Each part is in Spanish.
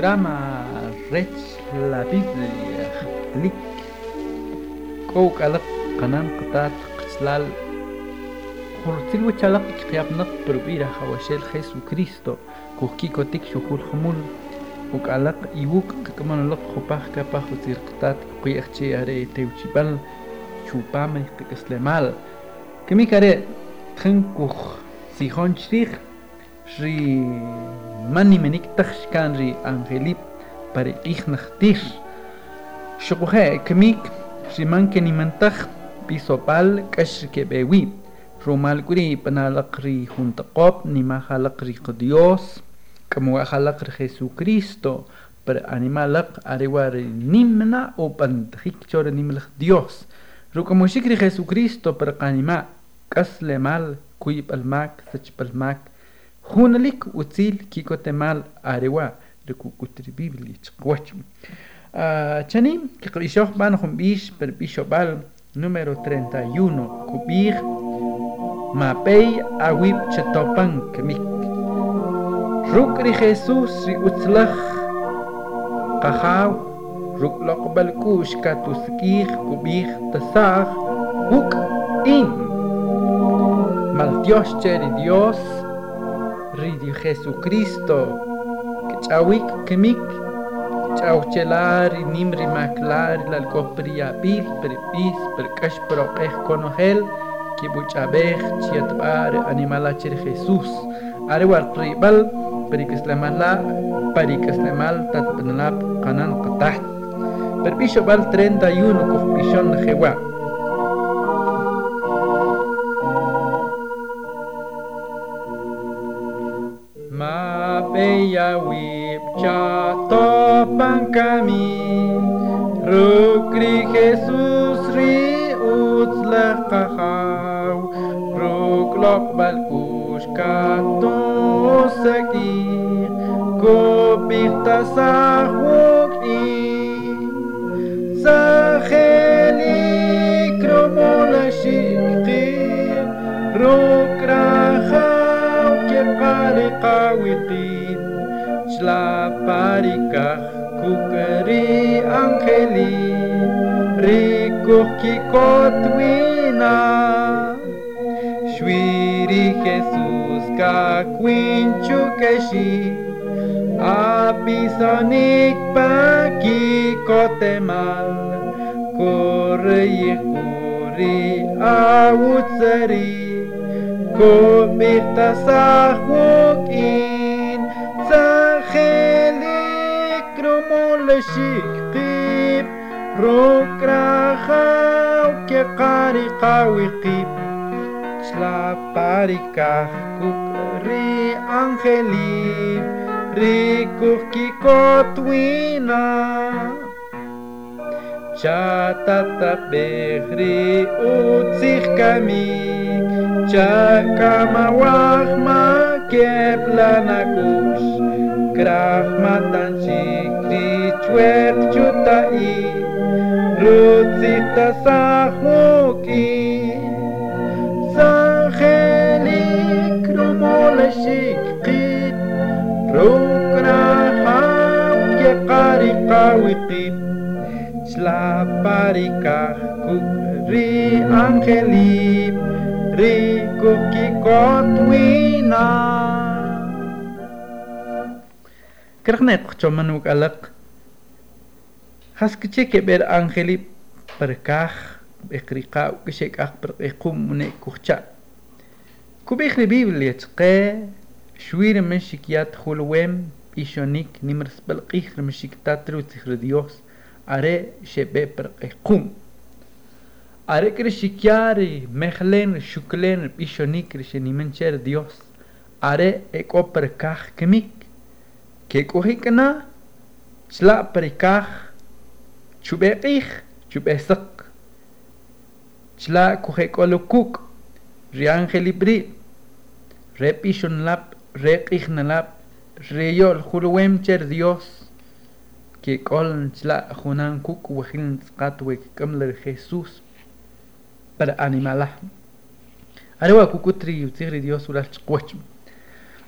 programma rechslabidlik qo'qalib qanan qatar qishlal qurtil uchalaq qiqyapnaq birbira hawashel Jesucristo kuqikotik shuqul khumul uqalaq iwuq qikmanlaq khupaq kapaq tirqtat qiqchi are tewchipal chupame tiqslemal kemikare trinkuq sihonchrig ri mani menik taxkanri angelip pare ignaqtir shuqhe kemik rimankeni mantaq pisopal kashkebewi Romal kuri panalakri juntakop ni mahalakri Dios como mahalakri Jesucristo para animalak arewar nimna o pantik chor nimlak Dios rukamushikri Jesucristo para anima kasle mal kuip almak sach palmak junalik util kikote mal arewa rukukutri bibli chkwach chanim kikishoh ban humbish per bishobal número 31 kubir Mapei awib chetopan kemik Rukri Jesus ri utslakh Qahaw Ruklok balkush katuskih kubih tasakh Buk in Maltios cheri Dios Ridi Jesucristo Kichawik kemik Chauchelari nimri maklari lalkopria bil Perpis perkash prokeh konohel que buchabej chiatbar animalachir Jesús arewar tribal perikislamala perikislemal tatpenlap kanan qatah perpishobal 31 kohpishon jewa ma peyawi chato pankami rukri Jesús ri utzlaqah Lokbal kushka tosaki kopita sahuki saheli kromolashiki rokraha keparikawiti slaparika kukeri angeli rikokikotwina Shwiri Jesus ka quinchu keshi apisonik paki kotemal korye kuri awutsari komita sahukin sahelik romolashikib rokrahaw ke qarikawikib La parika kukri angeli rikukikotwina chatatapehri utsihkami chakamawahma keplanakush krahmatanchikri chwerchutai rutsitasahuki Angelic Romolashikit Rukraham Kekarikawitit Slaparikah Kukri Angelip Rikukikotwina Kernet Chomanuk Alak Haskiche Keber Angelip Perkah Ekrika ukshek akbar ekum mune kucha. Kubikri Biblia tske, shwir meshikiat hulwem, ishonik nimers belkir meshiktatru tihr Dios, are shebe per ekum. Are krishikiari, mehlen, shuklen, ishonik rishenimencher Dios, are ekoper kaj kemik. Kekohikana, chla perikaj, chubekih, chubesak. Chla kuhekolukuk, riangelibri, repishunlap, rekihnalap, reyol hulwemcher Dios, que coln chla junankuk wehil skatwek kamler Jesús para animalah. Arewa kukutri utigri Dios urach kwach.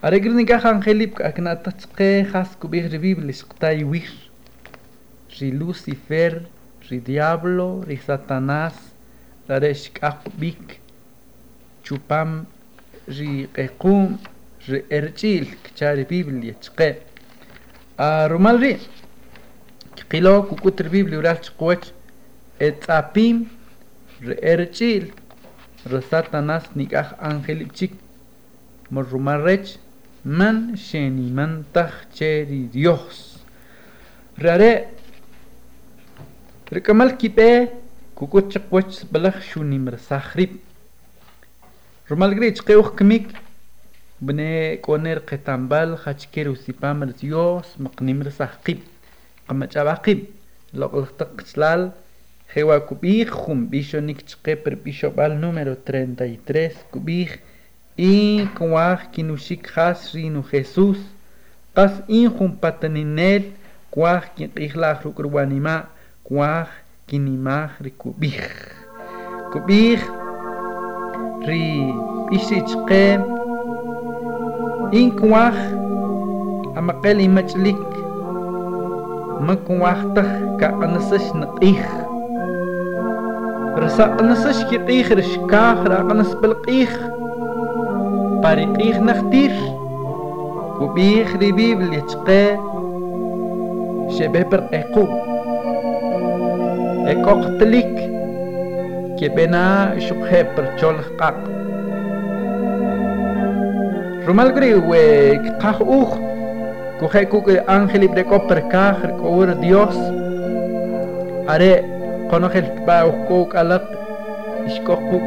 Aregrinigaj Angélica Agnatachke Hascubir Ribibliskutaiwir Ri Lucifer, Ri Diablo, Ri Satanás, Rareshkakbik, Chupam, Ri Ekum, Ri Erchil, Chari Biblia, Chke. Rumalri, Kilo, Kukutri Biblia, Rachkuech, Etzapim, Ri Erchil, Ri Satanás, Nikaj Angélichik, Morrumarrech, Man, Shenimantach, Cheri Dios. Rare Rekamal kipe kukuchakwach balach shunimr sahrib. Romal grich keuch kmik bne koner ketambal hachkeru sipamr dios maqnimr sahrib. Kamachabakib loqlhtaqchlal hewa kubih hum bishonik chkeper bishobal número 33 kubih y kwah kinushik hasrinu Jesús qas in hum pataninel Cuaj quien iglaj rucruanima, cuaj quien imaj ricubij. Cubij ri isichke, in cuaj amakel imachlik, macuajtaj ka anasash natij. Rasa anasash ki tij rishkaj ra anas belkij, parikij nachtir, cubij ri bibliachke. Shebeber eco, ecoctlik, que bena shubheber cholhak. Romal griwe, kah uch, kuhekuk ángel y precoper kah, cour Dios, are conogel baukuk alak, ishkokuk,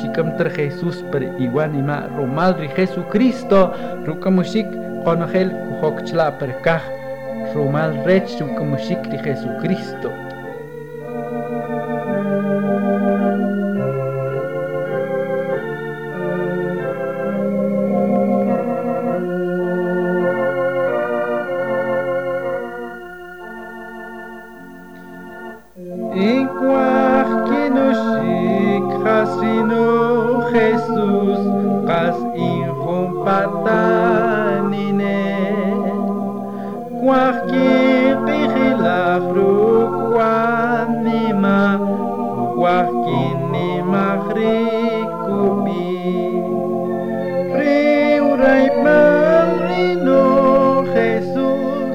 shikamter Jesús per iguanima, romal ri Jesucristo, rukamushik, conogel kuhokchla per kah. Romal rechu como shikri Jesucristo. Y cuaj que no shikha sino Jesús, cas injumpatanine. Cualquier pilagro, cuanima, cualquiera recubi, reura y malino Jesús,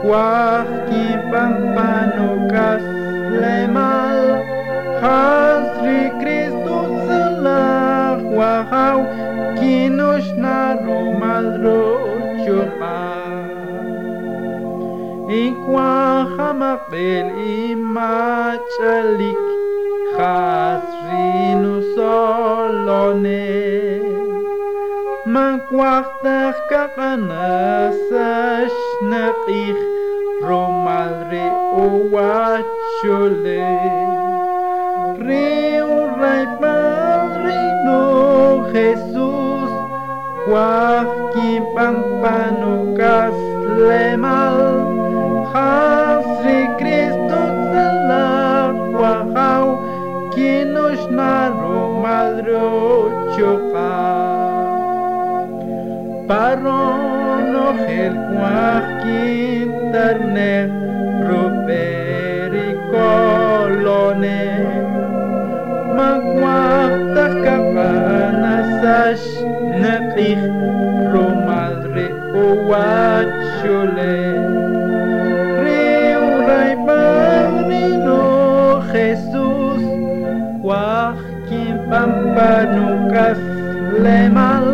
cualquier pampano casle mal, hasri Cristo se la guajau, quien nos narro malro chupa. Y cuajamapel y machalik, jasrinu solone, mancuajtaj kakanasashnaqij, romalre uachole, reurray padrino Jesús, cuajkin pampano caslemal, Hasri Cristo Salah Wahau, quien nos narró Madro Chopa. Parón Ogel Joaquín Tarnet, Ruper y Colone, Maguatas Cabanas Ash Nepich, Romadre Oachule. Jesús, cualquier pampano casle mal,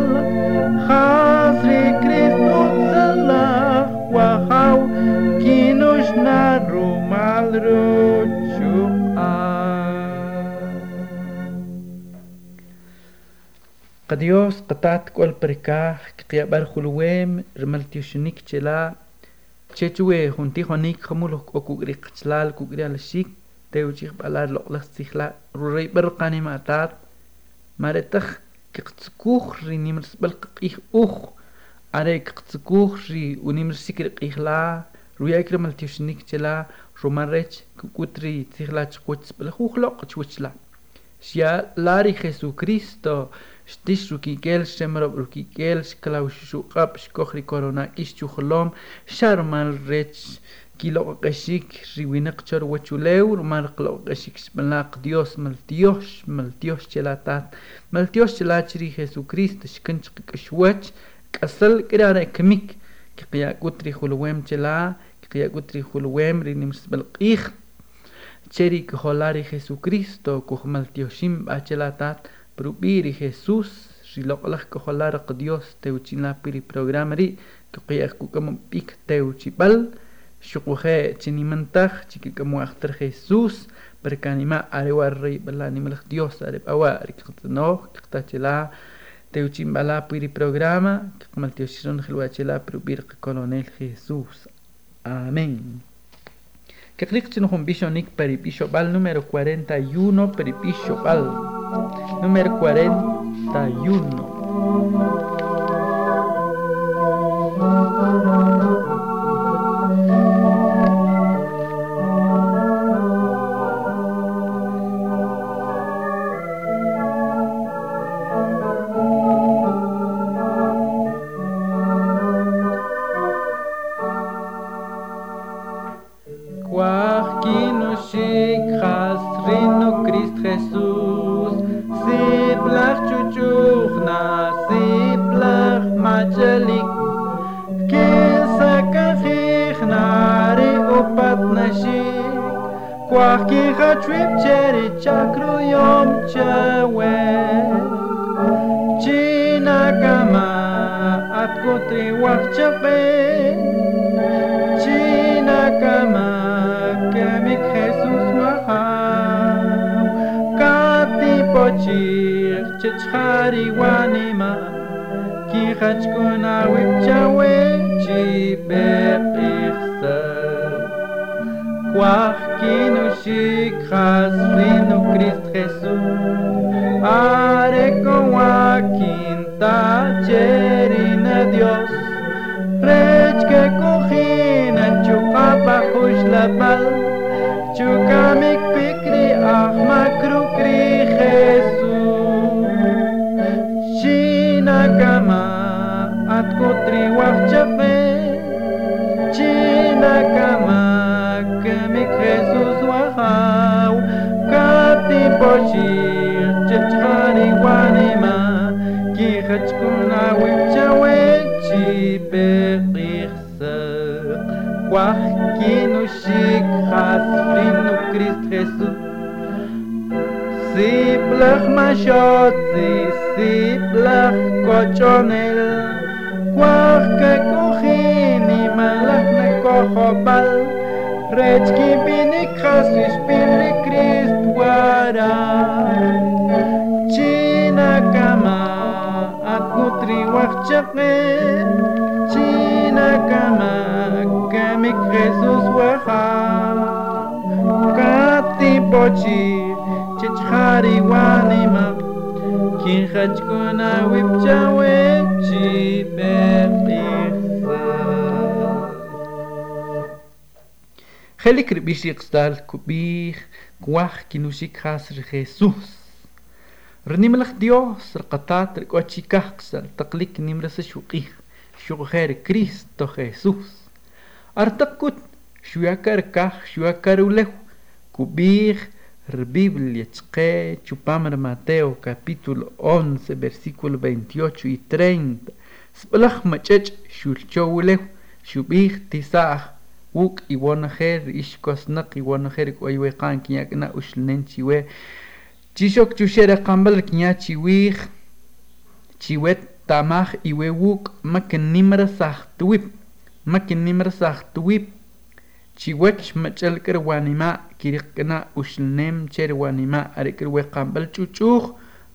Hasri Cristo Salah, guajau, quien nos narró malro chua. Adiós, catat cual percaj, que abar juluem, remaltiosnik chela. Chechue juntijonik jamulos okugri chlal kugri al shik teuchik balar loqlas sihla rurey berqani matat maretaj qtskuj ri nimrs balqih uj are qtskuj ri unimrs sikr qihla ruyakr maltishnik chela romarech kutri sihla chquts balhuj loq chwichla shia lari Jesucristo Stisukigel semrobrukigel sklaushuqap skohrikorona kischuhlom sharmal rech kiloqeshik riwinaqchor wachuleur marqloqeshik smalaq dios mal dios chelatat mal dios chelachri jesucristo shkinchqishwach qasal qirara kmik qiyaqutri hulwem chela qiyaqutri hulwem rinimsbal qih Cherik holari Jesucristo, kohmaltioshim achelatat, prubiri Jesús, riloqlah koholarq Dios teuchinapiri programari, kokiakukamum pik teuchipal, shukuhe chinimantah, chikikamuachtar Jesús, perkanima arewarri balanimalh Dios arepawar, kikatanoh, kikatachela, teuchimbala piri programa, kikmaltioshiron helwachela prubir kolonel Jesús. Amén. Que clic en un bicho nick peripichopal número 41 peripichopal número 41 Bishixdal kubih kuah kinushik hasr Jesús. Renimelach Dios rqatat rqochikaxal taqlik nimras shuqih shugher Cristo Jesús. Artakut shuyakar kah shuyakar uleh kubih rbiblia tqe chupamr Mateo capítulo 11 versículo 28 y 30. Sbalakh machach shulchowuleh shubih tisah Uk iwanaher ishkosnak iwanaher koywekan kiakna ushlen chiwe chishok chushera kambal knya chiwih chiwet tamah iwe wuk makin nimra sahtwib chiwech machal kerwanima kirikna ushlenem cherwanima arekwe kambal chuchuh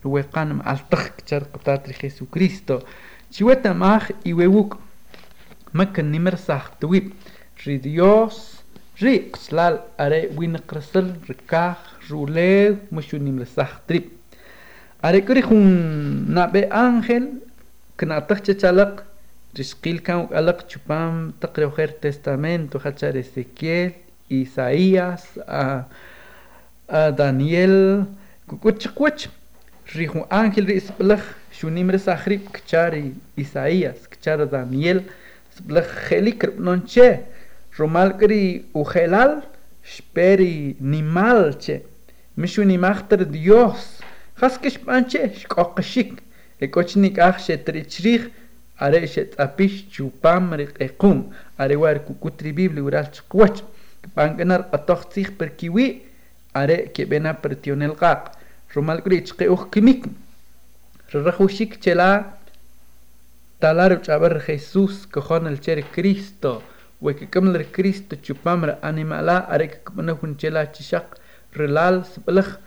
ruwekan maaltak charqatatri Jesucristo chiwet tamah iwe wuk makin nimra sahtwib Ri Dios, ri xlal are winqrsel rikah rule mushunim sahtrip. Are kurihun nabe ángel knatach chachalak risqil kan alak chupam taqriher testamento hachar Ezequiel, Isaías, a Daniel kukuchkuch rihun ángel risblakh Shunimre Sahrib kchari Isaías, kchara Daniel, Blachelic nonche, Romalcri Ugelal, Speri Nimalche, Mishunimachter Dios, Haskish Panche, Shkokashik, Ekochnik Ache Trichrig, Arechet Apish Chupamre Ekum, Arewar Kukutri Bibli Urach Quach, Panganar Atochtig per Kiwi, Are Kebena Pertionel Gak, Romalgrich Keukimik. Rajushik chela talar chabar Jesús cojon el cher Cristo weke kamler Cristo chupamra animala arek kamnahun chela chishak relal sblakh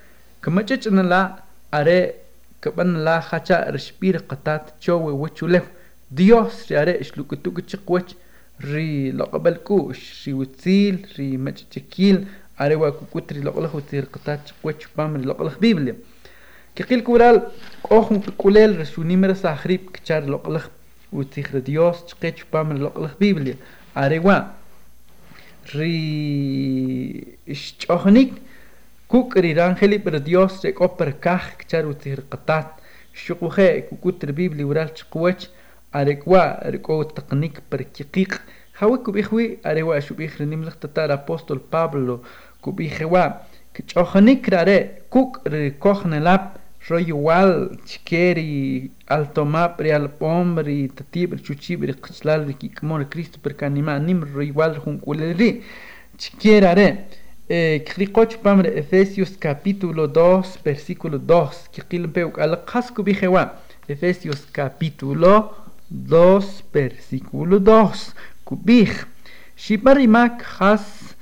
kamachchnala are kaban la hacha respir qatat chowe wechulef Dios are shlukutuk chiqwach ri laqbalku shi witzil ri machchikil are wakukutri laqlakh witzil qatat chiqwach pamri laqlakh biblia Kikil Kural, Ojun Kulel, Resunimer Sahrib, Kchar Loklach, Utigre Dios, Sketch Pamel Loklach Biblia, Arewa, Ri Shochnik, Kukri Rangeli per Dios, Oper Kaj, Kchar Utigre Katat, Shukuje, Kukutre Biblia, Urach Kuech, Arewa, Reko Teknik per Kikik, Hawikubihui, Arewa, Shubihre Nimlach Tatar Apostol Pablo, Kubihewa, Kchochnik Rare, Kuk Rikohnelap, Royal, Chikeri, Altomap, Real Pomri, Tatibr, Chuchibr, Kchlal, Kikmor, Cristo, Percanima, Nim, Royal, Junculeri, Chikerare, Krikoch Pamre, Efesios, capítulo 2, versículo 2, Kikilbeuk, Alkasku Bijewa, Efesios, capítulo 2, versículo 2, Kubij, Shibarimak, Has,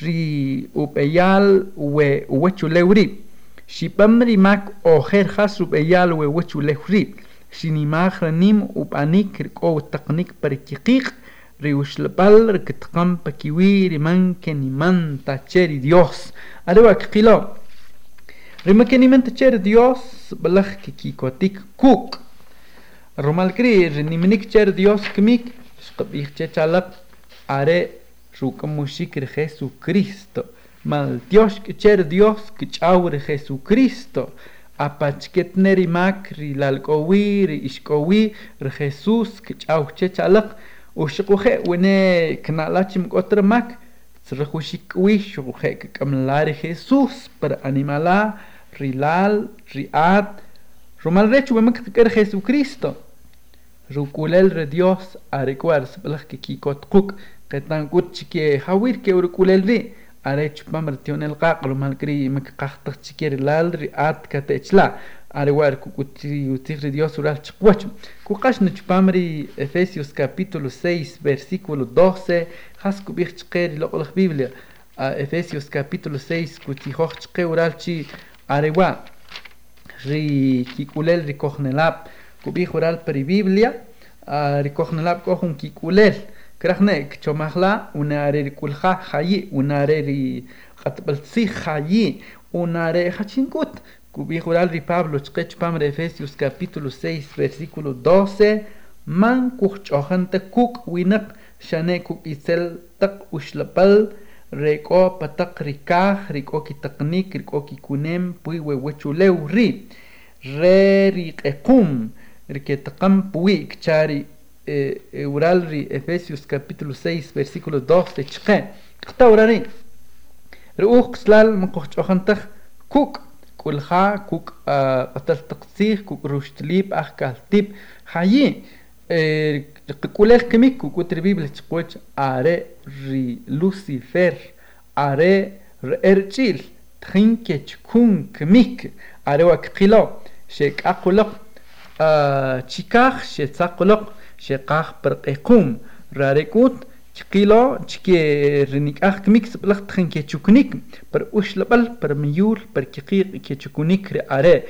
Ri, Upeyal, Uechuleurí. Shipamri mak oher hasub eyal we wechulehri. Shinimach ranim upanik riko taknik perkikik. Riushlepal rketkam pakiwi riman keniman tacheri Dios. Arewa kikilo. Riman keniman tacheri Dios balak kikotik kuk. Romalkri rinimnik cher Dios kmik. Shkabih chechalap are rukamushikri Jesucristo. Mal Dios que cher Dios que chaure Jesucristo apachketneri makri lalkowiri ishkowi re Jesús que chauche chalak ushkuhe wene knalachim otra mak tsrahushikwi shkuhe que kamlare Jesús per animala rilal riat romal rechu wemakter Jesucristo rukulel re Dios arekwars blak kikotkuk ketan kutchike hawir ke rukulel re Arech Pamertion el Cacro Malcri, Macacta Chiquer Lalri, At Catechla, Arewar Cucutri, Utirri Dios Urach Quachum, Cucasnich Pamri, Efesios capítulo 6, versículo 12, Hascubirchker Loch Biblia, Efesios capítulo 6, Cutihochke Uralchi, Arewa, Ri Kikulel Ricohnelap, Cubijural per Biblia, Ricohnelap Cojun Kikulel. Krahnek, Chomahla, una are kulha, hayi, una are katbalsi, hayi, una are hachingut, cubijural de Pablo, sketchpam de Efesios, capítulo 6, versículo 12, man kuchohante kuk winak, shane kuk isel tak ushlapal, reko patak rikah, rikoki taknik, rikoki kunem, puiwe wechuleu ri, re rikekum, riketakam puik chari. Uralri Efesios capítulo 6 versículo 12 chqe qtaurani ruq slal muqchohantakh kuk kulha kuk atal taqsih kuk rushlib ahkaltib hayi kuleh kemik kuk tribibl chqoch are ri lucifer are erchil trinke chkun kemik are waqilo shek aquloq chikakh shetsaqloq شقاق برقيقوم راريكوت تشقيلو تشكي رنيك اخ ميكس بلختن كي تشكنيك بروش لبل برميول برقيق كي تشكنيك راري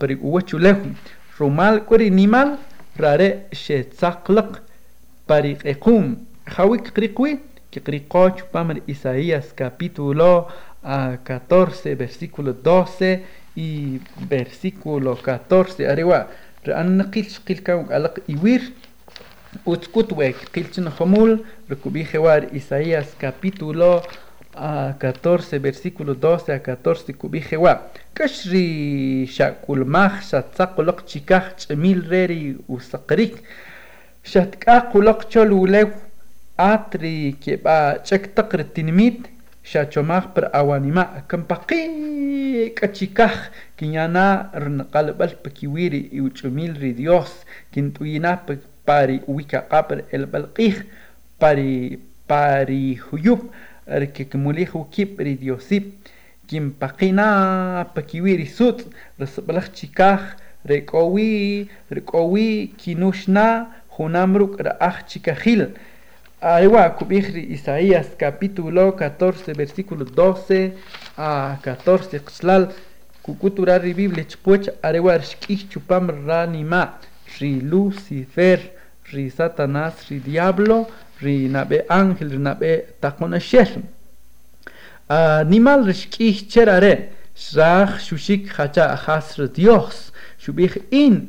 بريوتو لهم رومال كوري نيمال راري شتسقلق برقيقوم خويك قريقوي كي قريقوت بامر إساياس capítulo 14 versículo 12 y versículo 14 arriba رأن قيلش قيل كاو قلق إيوير وتكوت ويك قيلش نخمول ركوبي خوار إساياس كابيتولو a 14, versículo 12 a 14, kubijewa. Kashri shakulmach shatzakolok chikach chmil reri usakrik. Shatkakulok cholulew atri keba chaktakr tinmit. Shachomach per awanima kampaki kachikach kinyana rnqalbal pakiwiri iuchmil ri Dios kintuina pari wika kapr el balqih pari huyub que mulijo kip ridiosip quien paquina paquiwiri sut resbalach chicaj recowi kinushna hunamruk raach chicajil arewa kubihri Isaías capítulo 14 versículo 12 a 14 xlal kukutura biblia chpuch arewa shkich chupam ranima ri Lucifer ri Satanás ri diablo Rinabe ángel, rinabe taconasher. Animal rishkich cherare, shrach shushik hacha hasr Dios, shubich in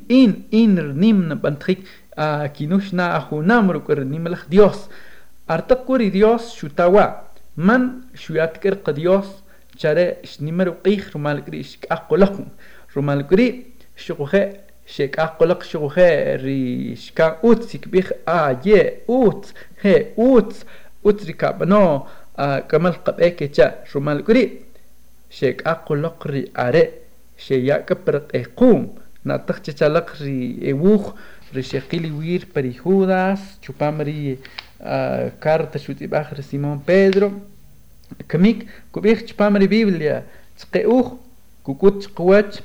rnim bantrik kinushna ahunamruk rnimlach Dios. Artakuri Dios shutawa, man shuyatkerk Dios, chare shnimerukich rumalgri shkakolakun, rumalgri shukuhe. Shekah kolak shuhe rishka utzik bih a ye ut he ut utrika bano kamal kabeke cha rumal guri shekah kolak ri are sheyaka prak ekum natak chachalak ri ewuh ri shekili wir pari Judas chupamri carta chutibah ri Simón Pedro kamik kubih chupamri Biblia tskeuh kukut chkuach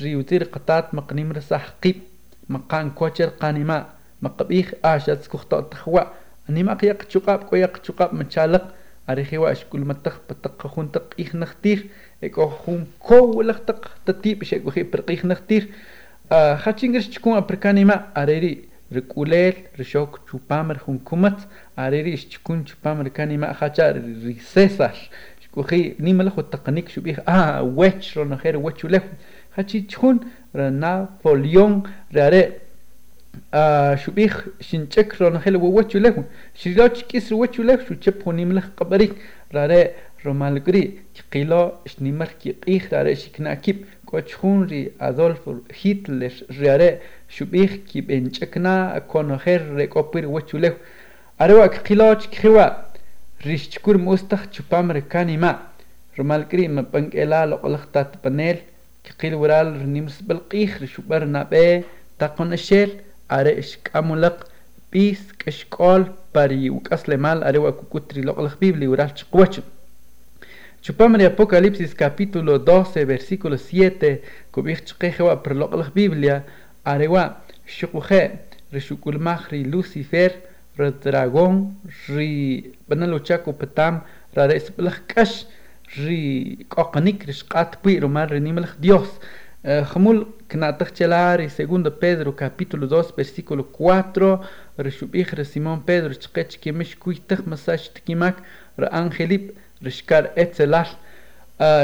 riutir qatat maqnim rasahqib maqan kocher qanima maqbih ashat skuxta takhwa anima qiq chuqab machalaq arihiwa ashkul matakh pataqkhun taqih nakhtir ekohum kowlaq taq tatib shekhi perqih nakhtir khachingrish chkun aperkanima areri rikulel rishok chupamer hunkumat areri chkun chupamer kanima khachar risesas shkuhi nimalakh taqnik shubih wechro naher wechuleh Hachichun Napoleón Rare Shubih Shinchek Ronhel Wachulehu Shiroch Kis Wachulehu Cheponimlah Kabarik Rare Romalgri Kilo Shnimarki Rare Shiknakip Kochunri Adolfo Hitler Rare Shubih Kibenchekna Konoher Rekopir Wachulehu Arewak Kiloch Kiwa Rishkur Mustach Chupamre Kanima Romalgri Mapangela Lokolachtat Panel كقيل ورال رنيمس بالقيخ رشوبر نبي تقن الشيل عريش كاملق بيس كشكال باري وكأصل مال عريوا كوكوتري لقلق بيبلي ورال تشقوش شوبامر Apocalipsis capítulo 12 versículo 7 كوبيخ تشقيخوا بر لقلق بيبليا عريوا شقوخي رشوكول مخري لوسيفر ردراغون ري بنالو تشاكو بتام راريس بالقكش ri qoqnik rishqat piru mar nimlakh Dios khmul knatach chelari segundo Pedro capítulo 2 versículo 4 rishubih Simón Pedro chqech kemish kuitakh masach tkimak ra angelip rishkar etzelal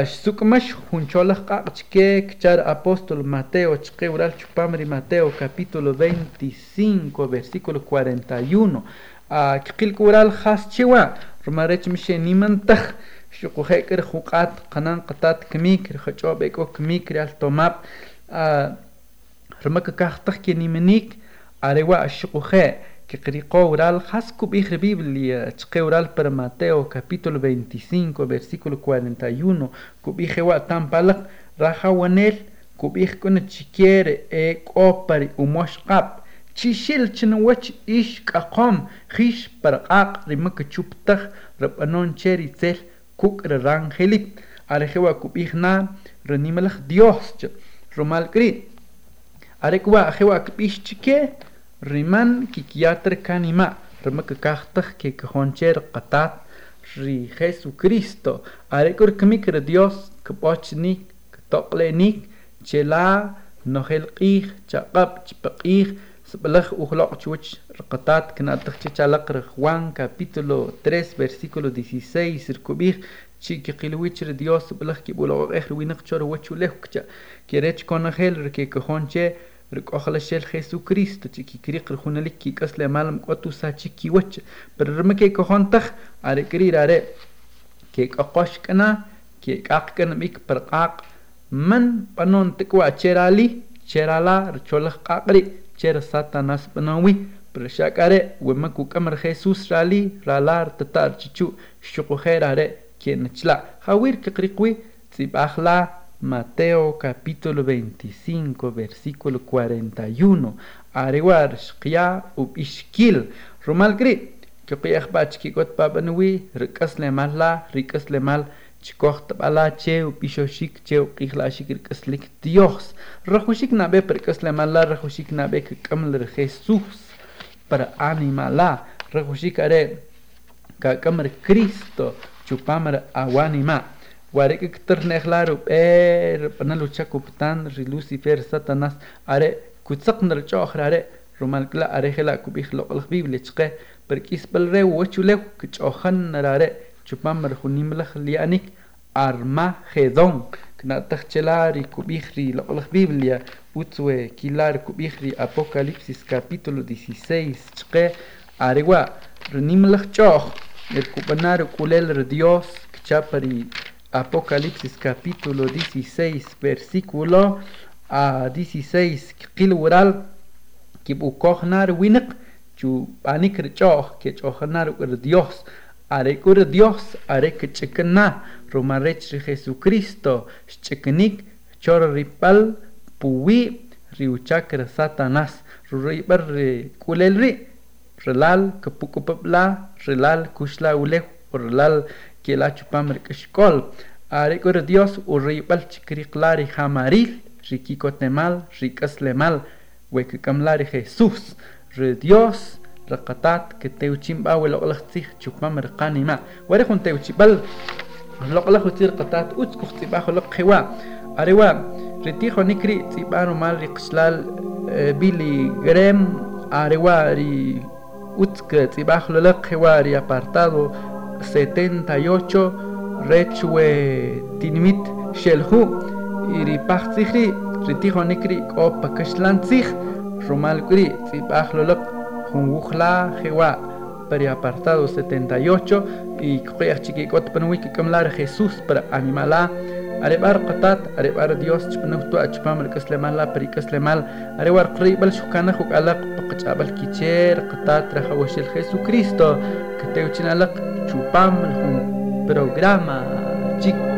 shukmash huncholakh qaqchke kchar apóstol Mateo chqewral chupamri Mateo capítulo 25 versículo 41 qil kural khas chewa rumarech mishe nimantakh شقوخيكر خوقات قنان قطات كميكر خجوبيكو كميكر التوماب رمك كاختخ كيني منيك عريوا الشقوخي كقريقو ورال خاسكو بيخر بيبلي تشقي ورال بر ماتيو كابيتول 25 versículo 41 كوبيخوا تامبالق راخا ونيل كوبيخ كون تشيكير اكوبري وموشقاب تشيشيل تشنوتش ايش كاقوم خيش برقاق رمك تشوبتخ ربانون تشيري تسيل Kuk Rangelip, Arejewa Kupigna, Renimelach Dios, Romal Grit, Arequa Jewa Kpichke, Riman Kikiatre Kanima, Remakakta, Kikahoncher Katat, Ri Jesucristo, Arekur Kmikre Dios, Kpochnik, Toklenik, Chela, Nogel Kig, Chakap, Chpakig, Sblach Uhlokchuch, Rakatat, Knatak Chichalak, Juan, capítulo 3, versículo 16, Circubir, Chiquilwicher, Dios, Blach Kibulo, Erwinachor, Wachulekcha, Kirech Conagel, Rekekonche, Rekohalashel Jesucristo, Chiquikrik, Huneliki, Kasle Malam, Otusa, Chiquiwach, Permeke Kohontak, Arekirare, Kekakoshkana, kekakkanamik perkak, man panon tekwa cerali, cerala, ricolah kakri, cer satanas penawi, persyakare, wemakukamar Jesus rali, ralar tetar cicu, syukuherare, kienachla, hawir kekrikwi, sibahla, Mateo capítulo 25 versículo 41 Arewar shkia ub ishkil Rumal gri Kukiyah bach kikot babanui Rikas le mal Chikoh tabala che ub ishoshik che ub kihlashik rikas lik Dios Rajushik nabe perkas le mal Rajushik nabe kakamler Jesus Para animala Rajushik are Kakamler Cristo Chupamar awanima Guare que terneglaru, panaluchacuptan, rilucifer, satanás, are, cutsakner chochrare, romalcla, arejela, cubijlo, el biblichque, perquispel reu, ochuleu, cuchohan rare, chupamar junimla, lianic, armagedón, knatachelar, cubijri, la biblia, utsue, kilar, cubijri, apocalipsis, capítulo 16, chque, aregua, renimla choch, el cubanar, culer, dios, chapari. Apocalipsis capítulo 16 versículo a 16 kilural que bukohnar winik chu anikr choh que chohnar ur Dios arekur Dios arek chekna romarech Jesucristo cheknik chor ripal puwi riuchakr Satanás ribar kulelri relal kapukupla relal kushla ule relal que la chupamar kashkol arekor Dios urribal chikriklari jamaril rikikotemal rikaslemal wekakamlari Jesus re Dios rakatat que teuchimba welo olaxtih chupamar qanima ware jun teuchibal loqlaxutir qatat utskhuxtiba loqhiwa arewa retijo nikri tsibano mal riqslal Billy Graham arewa ri utske tsibah loqhiwari apartado 78 rechue tinimit shelhu iripaxtihri ritihonikri opakashlantzih romalkri tzipajlolok junguhla jewa para apartado 78 y koyachikikot panuiki kamlar Jesús para animala arebar qatat arebar Dios chpnuhtu achpamr kaslemala perikaslemal arewar qribal shukana hukalaq paqchabal kicher qatat rahawashil Jesucristo que teuchinalaq Chupam un programa chico.